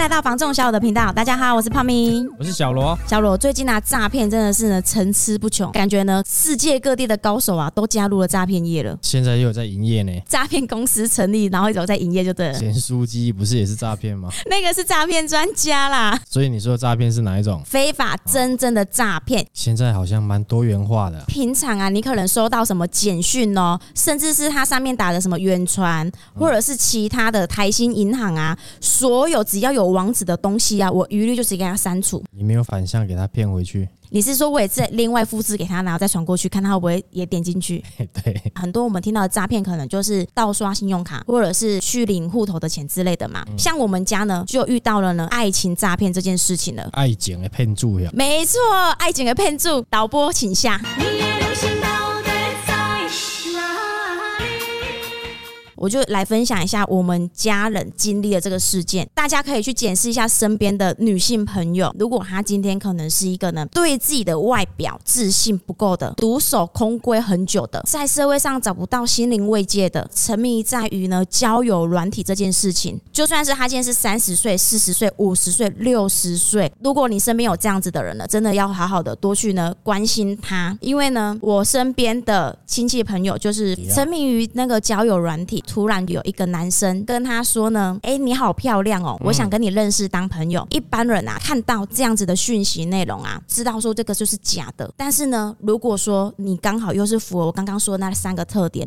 来到房仲小友的频道，大家好，我是泡咪，我是小罗。小罗，最近诈骗真的是层出不穷，感觉世界各地的高手都加入了诈骗业了。现在又有在营业呢，诈骗公司成立，然后有在营业就对了。咸酥鸡不是也是诈骗吗？那个是诈骗专家啦。所以你说的诈骗是哪一种？非法真正的诈骗。现在好像蛮多元化的。平常你可能收到什么简讯哦，甚至是它上面打的什么远传，或者是其他的台新银行啊，所有只要有网址的东西啊，我一律就是给他删除。你没有反向给他骗回去？你是说我也是另外复制给他，然后再传过去，看他会不会也点进去？对，很多我们听到的诈骗可能就是盗刷信用卡，或者是去领户头的钱之类的嘛。像我们家就遇到了爱情诈骗这件事情了。爱情的骗子呀，没错，爱情的骗子。导播请下。我就来分享一下我们家人经历的这个事件，大家可以去检视一下身边的女性朋友，如果她今天可能是一个对自己的外表自信不够的，独守空闺很久的，在社会上找不到心灵慰藉的，沉迷在于交友软体这件事情，就算是她今天是30岁、40岁、50岁、60岁，如果你身边有这样子的人了，真的要好好的多去关心她，因为我身边的亲戚朋友就是沉迷于那个交友软体。突然有一个男生跟他说你好漂亮哦，我想跟你认识当朋友。一般人看到这样子的讯息内容知道说这个就是假的，但是如果说你刚好又是符合我刚刚说的那3个特点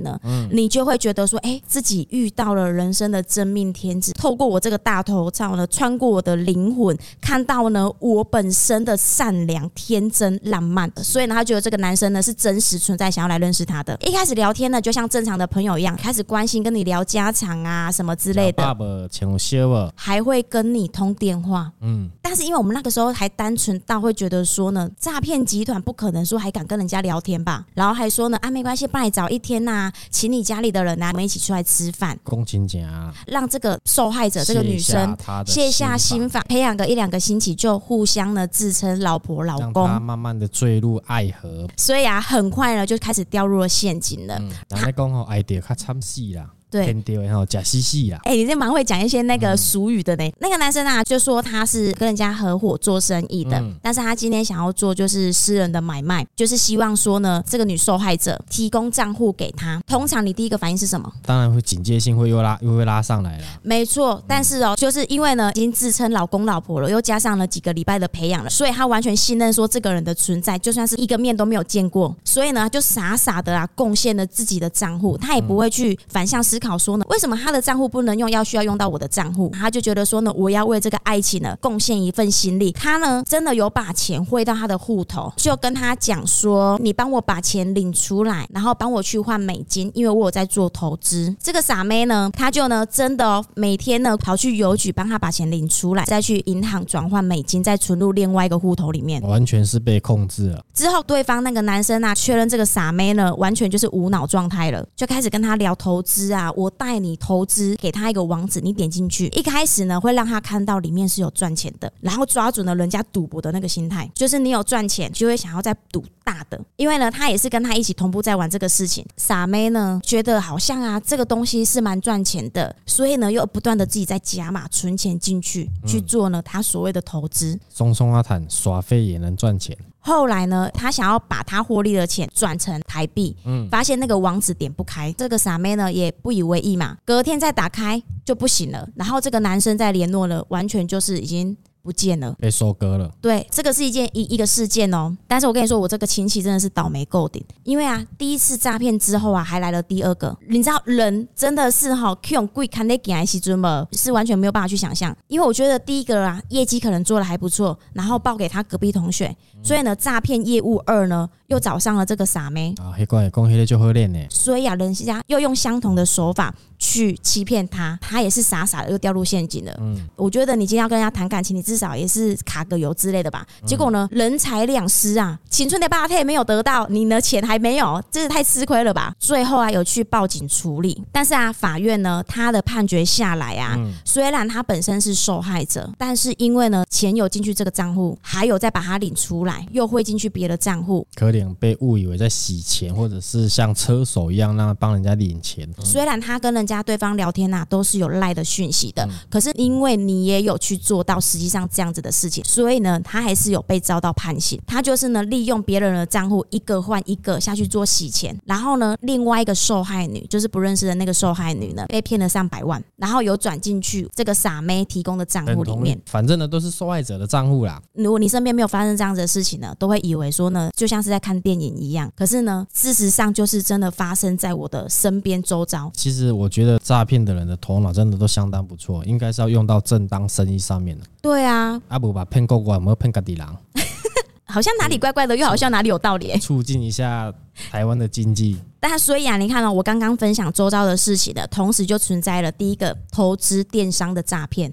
你就会觉得说自己遇到了人生的真命天子，透过我这个大头照穿过我的灵魂，看到我本身的善良、天真、浪漫。所以他觉得这个男生是真实存在，想要来认识他的。一开始聊天就像正常的朋友一样，开始关心跟你聊家常啊什么之类的，爸爸请小啊，还会跟你通电话但是因为我们那个时候还单纯到会觉得说诈骗集团不可能说还敢跟人家聊天吧，然后还说没关系，帮你找一天请你家里的人我们一起出来吃饭，讲真情啊，让这个受害者这个女生卸下心防，培养个1-2个星期就互相自称老婆老公，让她慢慢的坠入爱河，所以很快就开始掉入了陷阱了。人家说爱就比较惨死啦，对，很丢然后假嘻嘻呀！你这蛮会讲一些那个俗语的呢。那个男生就说他是跟人家合伙做生意的但是他今天想要做就是私人的买卖，就是希望说这个女受害者提供账户给他。通常你第一个反应是什么？当然会警戒性会又会拉上来了。没错，但是就是因为已经自称老公老婆了，又加上了几个礼拜的培养了，所以他完全信任说这个人的存在，就算是一个面都没有见过，所以他就傻傻的贡献了自己的账户，他也不会去反向思考。考说为什么他的账户不能用，需要用到我的账户？他就觉得说我要为这个爱情贡献一份心力。他真的有把钱汇到他的户头，就跟他讲说你帮我把钱领出来，然后帮我去换美金，因为我有在做投资。这个傻妹他就真的每天跑去邮局帮他把钱领出来，再去银行转换美金，再存入另外一个户头里面，完全是被控制了。之后对方那个男生确认这个傻妹完全就是无脑状态了，就开始跟他聊投资啊，我带你投资，给他一个网址，你点进去。一开始会让他看到里面是有赚钱的，然后抓准了人家赌博的那个心态，就是你有赚钱就会想要再赌大的。因为他也是跟他一起同步在玩这个事情，傻妹觉得好像这个东西是蛮赚钱的，所以又不断的自己在加码存钱进去去做他所谓的投资。松松谈耍废也能赚钱。后来他想要把他获利的钱转成台币发现那个网址点不开，这个傻妹也不以为意嘛，隔天再打开就不行了，然后这个男生再联络了，完全就是已经不见了，被收割了。对，这个是一个事件哦。但是我跟你说，我这个亲戚真的是倒霉够顶，因为第一次诈骗之后还来了第二个。你知道人真的是去用鬼看得见的时候吗？是完全没有办法去想象。因为我觉得第一个业绩可能做得还不错，然后报给他隔壁同学，所以诈骗业务2又找上了这个傻妹啊，那个也说那个很好练耶，所以人家又用相同的手法去欺骗他，他也是傻傻的又掉入陷阱了。我觉得你今天要跟人家谈感情，你自至少也是卡个油之类的吧。结果呢，人财两失啊，青春的巴特没有得到，你的钱还没有，真是太吃亏了吧。最后啊，有去报警处理，但是啊，法院呢，他的判决下来啊，虽然他本身是受害者，但是因为呢，钱有进去这个账户，还有再把它领出来，又汇进去别的账户，可能被误以为在洗钱，或者是像车手一样让帮人家领钱。虽然他跟人家对方聊天啊，都是有LINE的讯息的，可是因为你也有去做到实际上这样子的事情，所以呢，他还是有被遭到判刑。他就是呢，利用别人的账户一个换一个下去做洗钱，然后呢，另外一个受害女，就是不认识的那个受害女呢，被骗了300万，然后有转进去这个傻妹提供的账户里面。反正呢，都是受害者的账户啦。如果你身边没有发生这样子的事情呢，都会以为说呢，就像是在看电影一样。可是呢，事实上就是真的发生在我的身边周遭。其实我觉得诈骗的人的头脑真的都相当不错，应该是要用到正当生意上面的。对啊，阿不把骗过关，没有骗自己人。好像哪里怪怪的，又好像哪里有道理，促进一下台湾的经济。但所以啊，你看哦，我刚刚分享周遭的事情的同时，就存在了第一个投资电商的诈骗，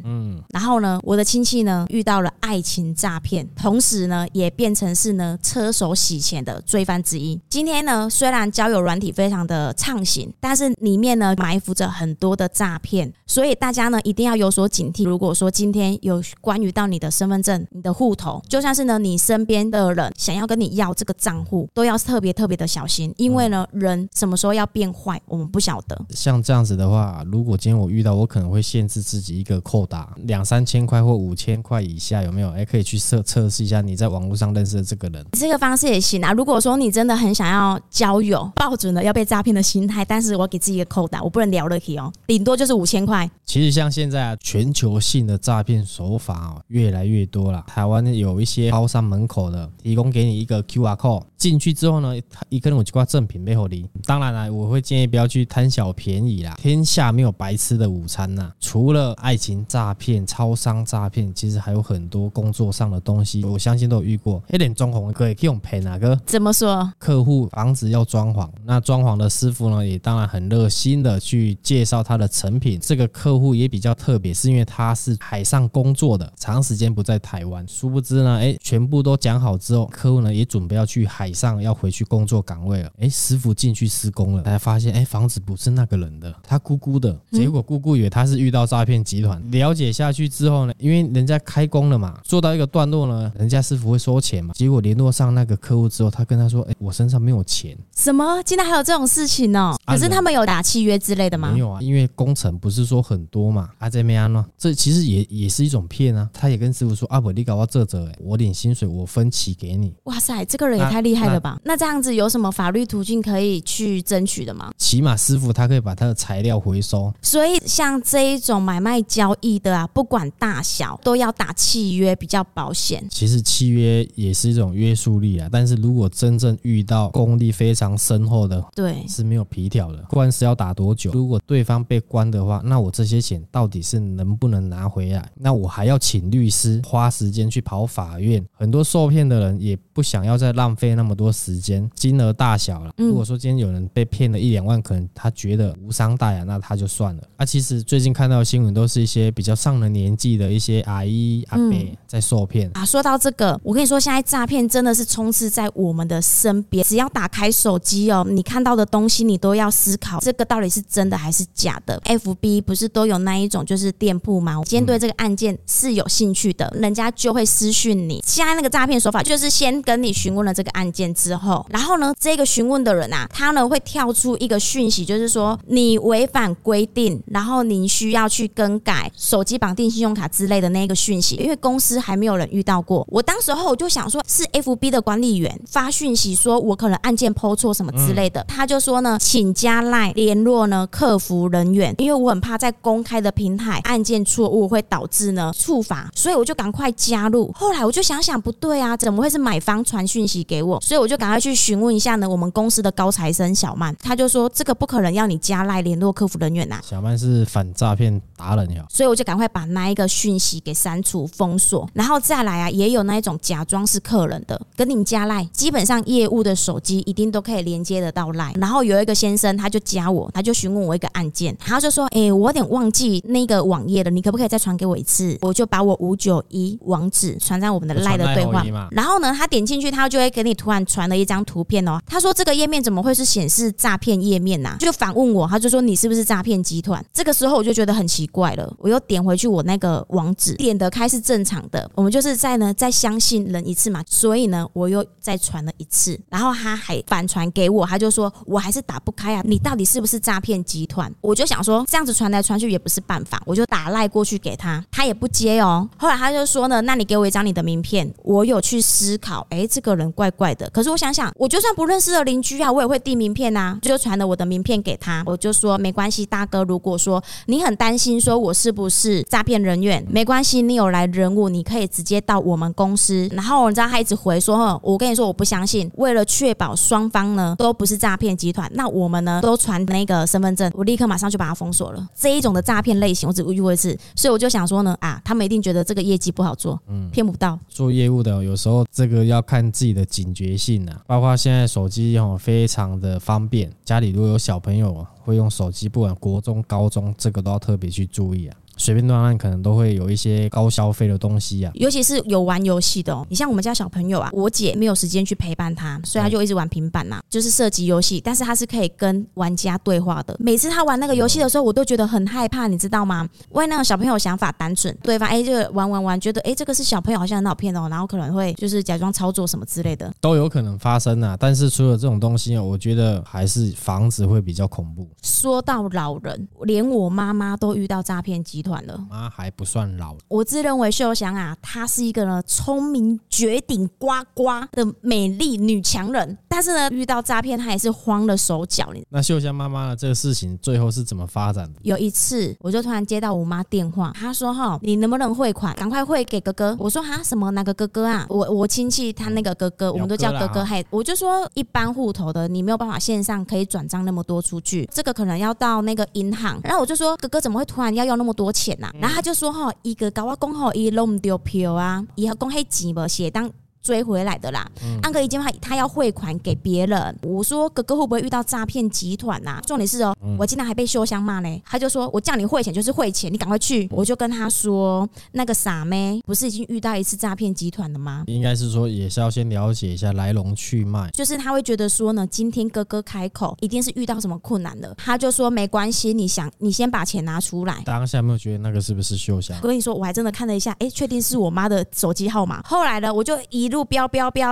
然后呢，我的亲戚呢遇到了爱情诈骗，同时呢也变成是呢车手洗钱的罪犯之一。今天呢，虽然交友软体非常的畅行，但是里面呢埋伏着很多的诈骗，所以大家呢一定要有所警惕。如果说今天有关于到你的身份证、你的户头，就像是呢你身边的人想要跟你要这个账户，都要特别特别的小心，因为呢人什么时候要变坏我们不晓得。像这样子的话，如果今天我遇到，我可能会限制自己一个扣打2-3千块或5千块以下，有没有？可以去测试一下你在网络上认识的这个人，这个方式也行啊。如果说你真的很想要交友，抱准了要被诈骗的心态，但是我给自己一个扣打，我不能聊得起哦，顶多就是5千块。其实像现在啊，全球性的诈骗手法越来越多了。台湾有一些超商门口的提供给你一个 QR code， 进去之后呢，一个人有几块赠品被获利。当然啦，我会建议不要去贪小便宜啦，天下没有白吃的午餐啦。除了爱情诈骗、超商诈骗，其实还有很多工作上的东西，我相信都有遇过。一点装潢可以用骗啊哥，怎么说？客户房子要装潢，那装潢的师傅呢，也当然很热心的去介绍他的成品。这个客户也比较特别，是因为他是海上工作的，长时间不在台湾。殊不知呢，全部都讲好之后，客户呢也准备要去海上，要回去工作岗位了。师傅进去施工了，才发现房子不是那个人的，他姑姑的。结果姑姑以为他是遇到诈骗集团。了解下去之后呢，因为人家开工了嘛，做到一个段落呢，人家师傅会收钱嘛。结果联络上那个客户之后，他跟他说：“我身上没有钱。”什么？竟然还有这种事情哦？可是他们有打契约之类的吗？没有啊，因为工程不是说很多嘛。这没安呢，这其实也是一种骗啊。他也跟师傅说：“不，你搞我这折，我领薪水，我分期给你。”哇塞，这个人也太厉害了吧？那这样子有什么法律途径可以去争取的吗？起码师傅他可以把他的材料回收。所以像这一种买卖交易的啊，不管大小都要打契约比较保险。其实契约也是一种约束力啦，但是如果真正遇到功力非常深厚的，对，是没有皮条的。官司要打多久？如果对方被关的话，那我这些钱到底是能不能拿回来？那我还要请律师，花时间去跑法院。很多受骗的人也不想要再浪费那么多时间，金额大小啦，如果说今天有人被骗了1-2万，可能他觉得无伤大雅，那他就算了。其实最近看到的新闻都是一些比较上了年纪的一些阿姨阿伯在受骗啊。说到这个，我跟你说，现在诈骗真的是充斥在我们的身边，只要打开手机哦，你看到的东西你都要思考这个到底是真的还是假的。 FB 不是都有那一种就是店铺吗？我今天对这个案件是有兴趣的，人家就会私讯你。现在那个诈骗手法就是先跟你询问了这个案件之后，然后呢这个询问的人啊，他呢会跳出一个讯息，就是说你违反规定，然后你需要去更改手机绑定信用卡之类的那个讯息。因为公司还没有人遇到过，我当时候我就想说是 FB 的管理员发讯息说我可能案件 PO 错什么之类的，他就说呢请加 LINE 联络呢客服人员，因为我很怕在公开的平台案件错误会导致呢处罚，所以我就赶快加入。后来我就想想不对啊，怎么会是买方传讯息给我？所以我就赶快去询问一下呢我们公司的高材生小曼，他就说这个不可能要你加LINE联络客服人员啊，小曼是反诈骗达人呀，所以我就赶快把那一个讯息给删除封锁。然后再来啊，也有那一种假装是客人的跟你加LINE，基本上业务的手机一定都可以连接得到LINE。然后有一个先生他就加我，他就询问我一个案件，他就说我有点忘记那个网页了，你可不可以再传给我一次？我就把我591网址传在我们的LINE的对话，然后呢他点进去他就会给你突然传了一张图片哦，他说这个页面怎么会是显示诈骗页面啊，就反问我，他就说你是不是诈骗集团？这个时候我就觉得很奇怪了，我又点回去我那个网址，点得开是正常的，我们就是再相信人一次嘛，所以呢我又再传了一次，然后他还反传给我，他就说我还是打不开啊，你到底是不是诈骗集团？我就想说这样子传来传去也不是办法，我就打LINE过去给他，他也不接哦。后来他就说呢，那你给我一张你的名片。我有去思考这个人怪怪的，可是我想想我就算不认识的邻居啊我也会递名片啊，就传了我的名片给他，我就说没关系大哥，如果说你很担心说我是不是诈骗人员，没关系，你有来人物你可以直接到我们公司。然后人家他一直回说我跟你说我不相信，为了确保双方呢都不是诈骗集团，那我们呢都传那个身份证。我立刻马上就把它封锁了。这一种的诈骗类型我只遇过一次，所以我就想说呢他们一定觉得这个业绩不好做，骗不到。做业务的有时候这个要看自己的警觉性啊，包括现在手机非常的方便，家里如果有小朋友会用手机，不管国中高中这个都要特别去注意啊。随便乱按可能都会有一些高消费的东西啊，尤其是有玩游戏的你像我们家小朋友啊，我姐没有时间去陪伴他，所以他就一直玩平板啊，就是射击游戏，但是他是可以跟玩家对话的。每次他玩那个游戏的时候我都觉得很害怕，你知道吗？万一那种小朋友想法单纯，对方就玩觉得这个是小朋友好像很好骗哦，然后可能会就是假装操作什么之类的都有可能发生啊。但是除了这种东西我觉得还是防止会比较恐怖。说到老人，连我妈妈都遇到诈骗集团，妈还不算老。我自认为秀翔啊，她是一个呢聪明绝顶呱呱的美丽女强人，但是呢遇到诈骗她也是慌了手脚。那秀翔妈妈这个事情最后是怎么发展的？有一次我就突然接到我妈电话，她说你能不能汇款，赶快汇给哥哥。我说什么哪个哥哥啊？我亲戚他那个哥哥，我们都叫哥哥。我就说一般户头的你没有办法线上可以转账那么多出去，这个可能要到那个银行。然后我就说哥哥怎么会突然要用那么多钱？然后他就说他就跟我说他都不对票啊，他说那钱没是可以追回来的啦，安哥已经他要汇款给别人。我说哥哥会不会遇到诈骗集团啊？重点是我竟然还被秀香骂呢。他就说我叫你汇钱就是汇钱，你赶快去。我就跟他说那个傻妹不是已经遇到一次诈骗集团了吗？应该是说也是要先了解一下来龙去脉，就是他会觉得说呢，今天哥哥开口一定是遇到什么困难了。他就说没关系，你先把钱拿出来。当下没有觉得那个是不是秀香？我跟你说我还真的看了一下，确定是我妈的手机号码。后来呢我就一路飙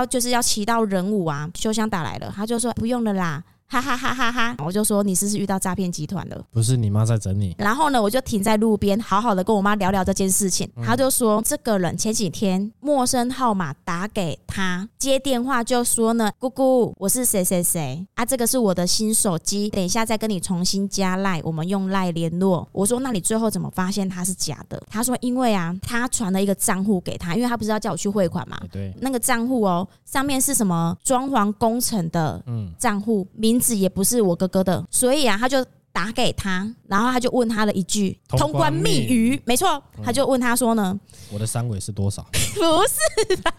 就是要骑到人武啊，修香打来了，他就说不用了啦，哈哈哈哈哈！我就说你是不是遇到诈骗集团了？不是，你妈在整你。然后呢我就停在路边好好的跟我妈聊聊这件事情。他就说这个人前几天陌生号码打给他，接电话就说呢姑姑我是谁谁谁啊，这个是我的新手机，等一下再跟你重新加LINE，我们用LINE联络。我说那你最后怎么发现他是假的？他说因为啊他传了一个账户给他，因为他不是要叫我去汇款嘛，对，那个账户上面是什么装潢工程的账户，名字也不是我哥哥的，所以啊他就打给他，然后他就问他了一句通关密语，没错，他就问他说呢我的三围是多少？不是啦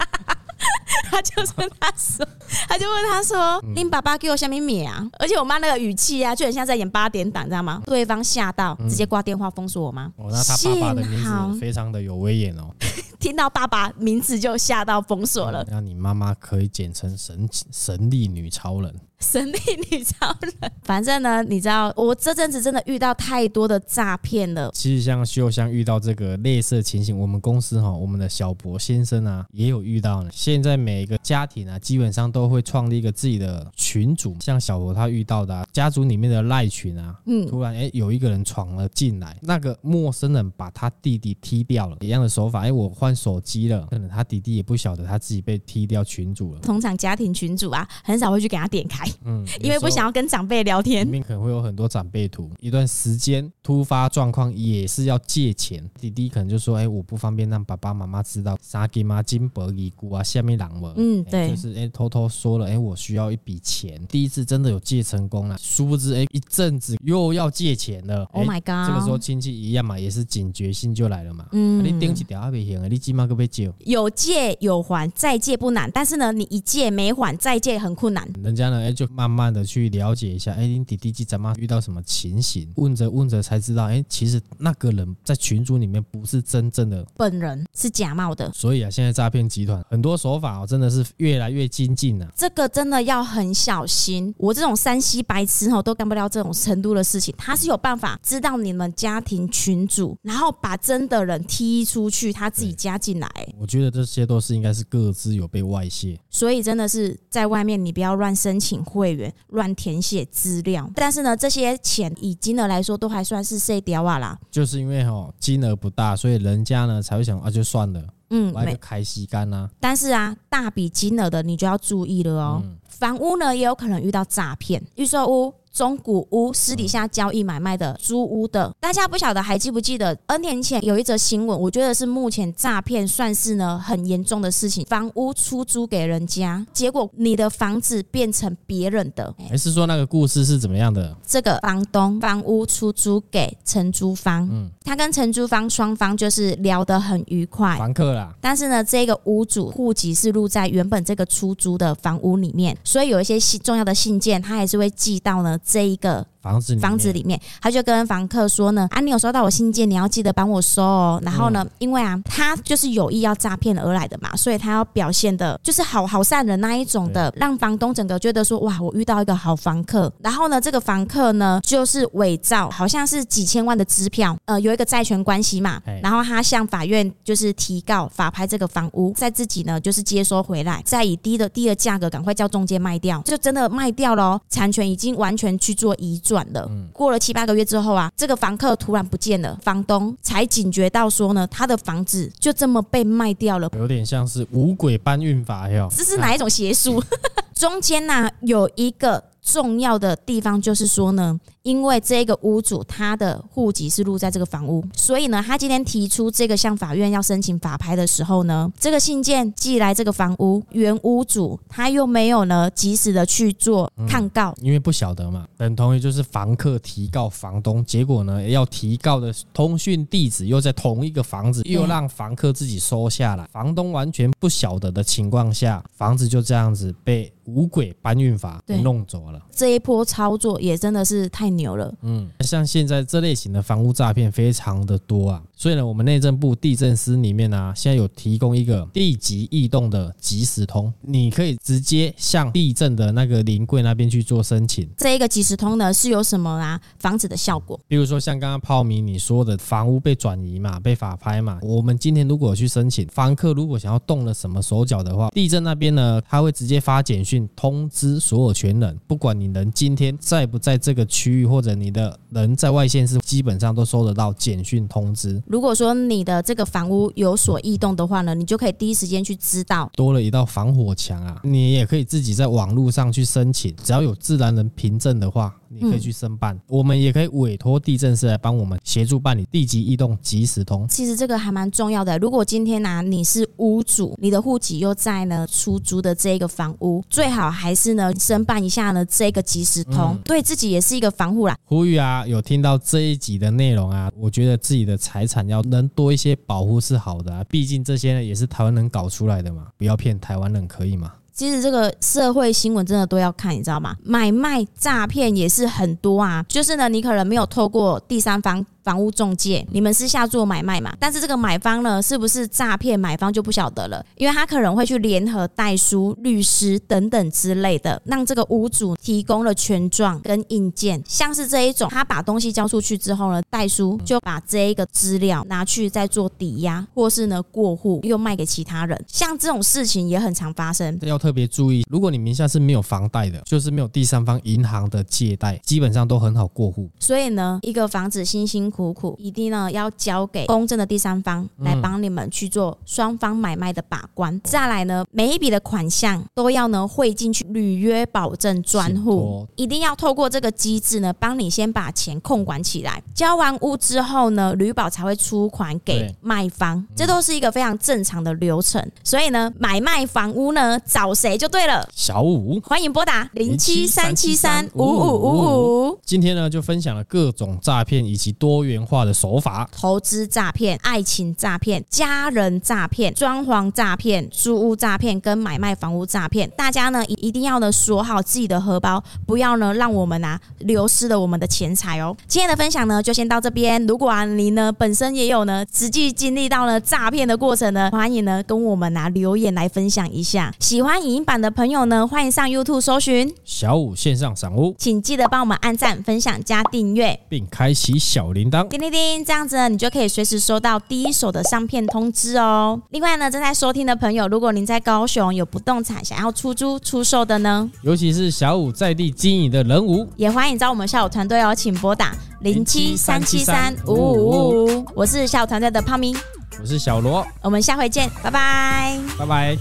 他就问他说你爸爸给我什么名啊？而且我妈那个语气啊就很像在演8点档，知道吗？对方吓到直接挂电话封锁我妈。那他爸爸的名字非常的有威严哦听到爸爸名字就吓到封锁了。那你妈妈可以简称 神力女超人。神力女超人，反正呢你知道我这阵子真的遇到太多的诈骗了。其实像秀香遇到这个类似的情形，我们公司我们的小博先生啊也有遇到呢。现在每一个家庭啊基本上都会创立一个自己的群组，像小博他遇到的家族里面的LINE群啊突然有一个人闯了进来，那个陌生人把他弟弟踢掉了，一样的手法我换手机了，可能他弟弟也不晓得他自己被踢掉群组了。通常家庭群组啊很少会去给他点开因为不想要跟长辈聊天，里面可能会有很多长辈图，一段时间突发状况也是要借钱，弟弟可能就说哎、欸，我不方便让爸爸妈妈知道三金啊金箔一股啊下面人了，对、欸，就是、欸、偷偷说了哎、欸，我需要一笔钱，第一次真的有借成功了，殊不知哎、欸，一阵子又要借钱了、欸、Oh my god， 这个时候亲戚一样嘛，也是警觉性就来了嘛，嗯，啊、你顶一条还不行，你现在还要借，有借有还，再借不难，但是呢你一借没还再借很困难，人家呢、欸、就慢慢的去了解一下，哎、欸，你弟弟怎么遇到什么情形，问着问着才知道哎、欸，其实那个人在群组里面不是真正的本人，是假冒的，所以啊，现在诈骗集团很多手法、哦、真的是越来越精进、啊、这个真的要很小心，我这种3C白痴、哦、都干不了这种程度的事情，他是有办法知道你们家庭群组，然后把真的人踢出去，他自己加进来，我觉得这些都是应该是各自有被外泄，所以真的是在外面你不要乱申请会员，乱填写资料，但是呢这些钱以金额来说都还算是细条啊啦，就是因为、哦、金额不大，所以人家呢才会想啊就算了，嗯，来个开吸干啊，但是啊大笔金额的你就要注意了哦、嗯、房屋呢也有可能遇到诈骗，预售屋中古屋私底下交易买卖的租屋的，大家不晓得还记不记得 N 年前有一则新闻，我觉得是目前诈骗算是呢很严重的事情，房屋出租给人家，结果你的房子变成别人的，还是说那个故事是怎么样的，这个房东房屋出租给承租方、嗯、他跟承租方双方就是聊得很愉快，房客啦，但是呢这个屋主户籍是入在原本这个出租的房屋里面，所以有一些重要的信件他还是会寄到呢这一个房子里面，他就跟房客说呢啊，你有收到我信件，你要记得帮我收哦。然后呢，因为啊，他就是有意要诈骗而来的嘛，所以他要表现的就是好善人那一种的，让房东整个觉得说哇，我遇到一个好房客。然后呢，这个房客呢就是伪造好像是几千万的支票，有一个债权关系嘛，然后他向法院就是提告法拍这个房屋，再自己呢就是接收回来，再以低的价格赶快叫中介卖掉，就真的卖掉了哦，产权已经完全去做移转。过了7-8个月之后啊，这个房客突然不见了，房东才警觉到说呢，他的房子就这么被卖掉了，有点像是五鬼搬运法哟，这是哪一种邪术？中间啊有一个重要的地方就是说呢，因为这个屋主他的户籍是入在这个房屋，所以呢他今天提出这个向法院要申请法拍的时候呢，这个信件寄来这个房屋原屋主他又没有呢及时的去做抗告、因为不晓得嘛，等同于就是房客提告房东，结果呢要提告的通讯地址又在同一个房子，又让房客自己收下来，房东完全不晓得的情况下，房子就这样子被五鬼搬运法弄走了，这一波操作也真的是太牛了。像现在这类型的房屋诈骗非常的多啊，所以呢，我们内政部地政司里面啊，现在有提供一个地籍异动的即时通，你可以直接向地政的那个临柜那边去做申请。这一个即时通呢是有什么啊防止的效果？比如说像刚刚泡米你说的房屋被转移嘛，被法拍嘛，我们今天如果去申请，房客如果想要动了什么手脚的话，地政那边呢他会直接发简讯通知所有权人，不管你人今天在不在这个区域，或者你的人在外县市，基本上都收得到简讯通知。如果说你的这个房屋有所异动的话呢，你就可以第一时间去知道。多了一道防火墙啊，你也可以自己在网络上去申请，只要有自然人凭证的话，你可以去申办。我们也可以委托地政司来帮我们协助办理地籍异动即时通。其实这个还蛮重要的，如果今天啊你是屋主，你的户籍又在呢出租的这个房屋，最好还是呢申办一下呢这个即时通，对自己也是一个防护啦。呼吁啊，有听到这一集的内容啊，我觉得自己的财产要能多一些保护是好的啊，毕竟这些呢也是台湾人搞出来的嘛，不要骗台湾人可以吗？其实这个社会新闻真的都要看，你知道吗？买卖诈骗也是很多啊，就是呢你可能没有透过第三方房屋中介，你们私下做买卖嘛，但是这个买方呢是不是诈骗买方就不晓得了，因为他可能会去联合代书、律师等等之类的，让这个屋主提供了权状跟印鉴，像是这一种他把东西交出去之后呢，代书就把这一个资料拿去再做抵押，或是呢过户又卖给其他人，像这种事情也很常发生，要特别注意。如果你名下是没有房贷的，就是没有第三方银行的借贷，基本上都很好过户，所以呢一个房子辛辛辛苦苦一定呢要交给公正的第三方来帮你们去做双方买卖的把关。再来呢，每一笔的款项都要呢汇进去履约保证专户，一定要透过这个机制呢帮你先把钱控管起来，交完屋之后呢履保才会出款给卖方，这都是一个非常正常的流程。所以呢买卖房屋呢找谁就对了，小五欢迎拨打073735555。今天呢就分享了各种诈骗以及多元化的手法，投资诈骗、爱情诈骗、家人诈骗、装潢诈骗、租屋诈骗跟买卖房屋诈骗。大家呢一定要呢锁好自己的荷包，不要呢让我们啊流失了我们的钱财哦。今天的分享呢就先到这边，如果啊你呢本身也有呢实际经历到呢诈骗的过程呢，欢迎呢跟我们啊留言来分享一下。喜欢影音版的朋友呢，欢迎上 YouTube 搜寻小武线上赏屋，请记得帮我们按赞、分享加订阅，并开启小铃铛，叮叮叮，这样子呢你就可以随时收到第一手的上片通知哦。另外呢，正在收听的朋友，如果您在高雄有不动产想要出租、出售的呢，尤其是小武在地经营的人物，也欢迎找我们小武团队哦，请拨打073735555。我是小武团队的胖咪，我是小罗，我们下回见，拜拜，拜拜。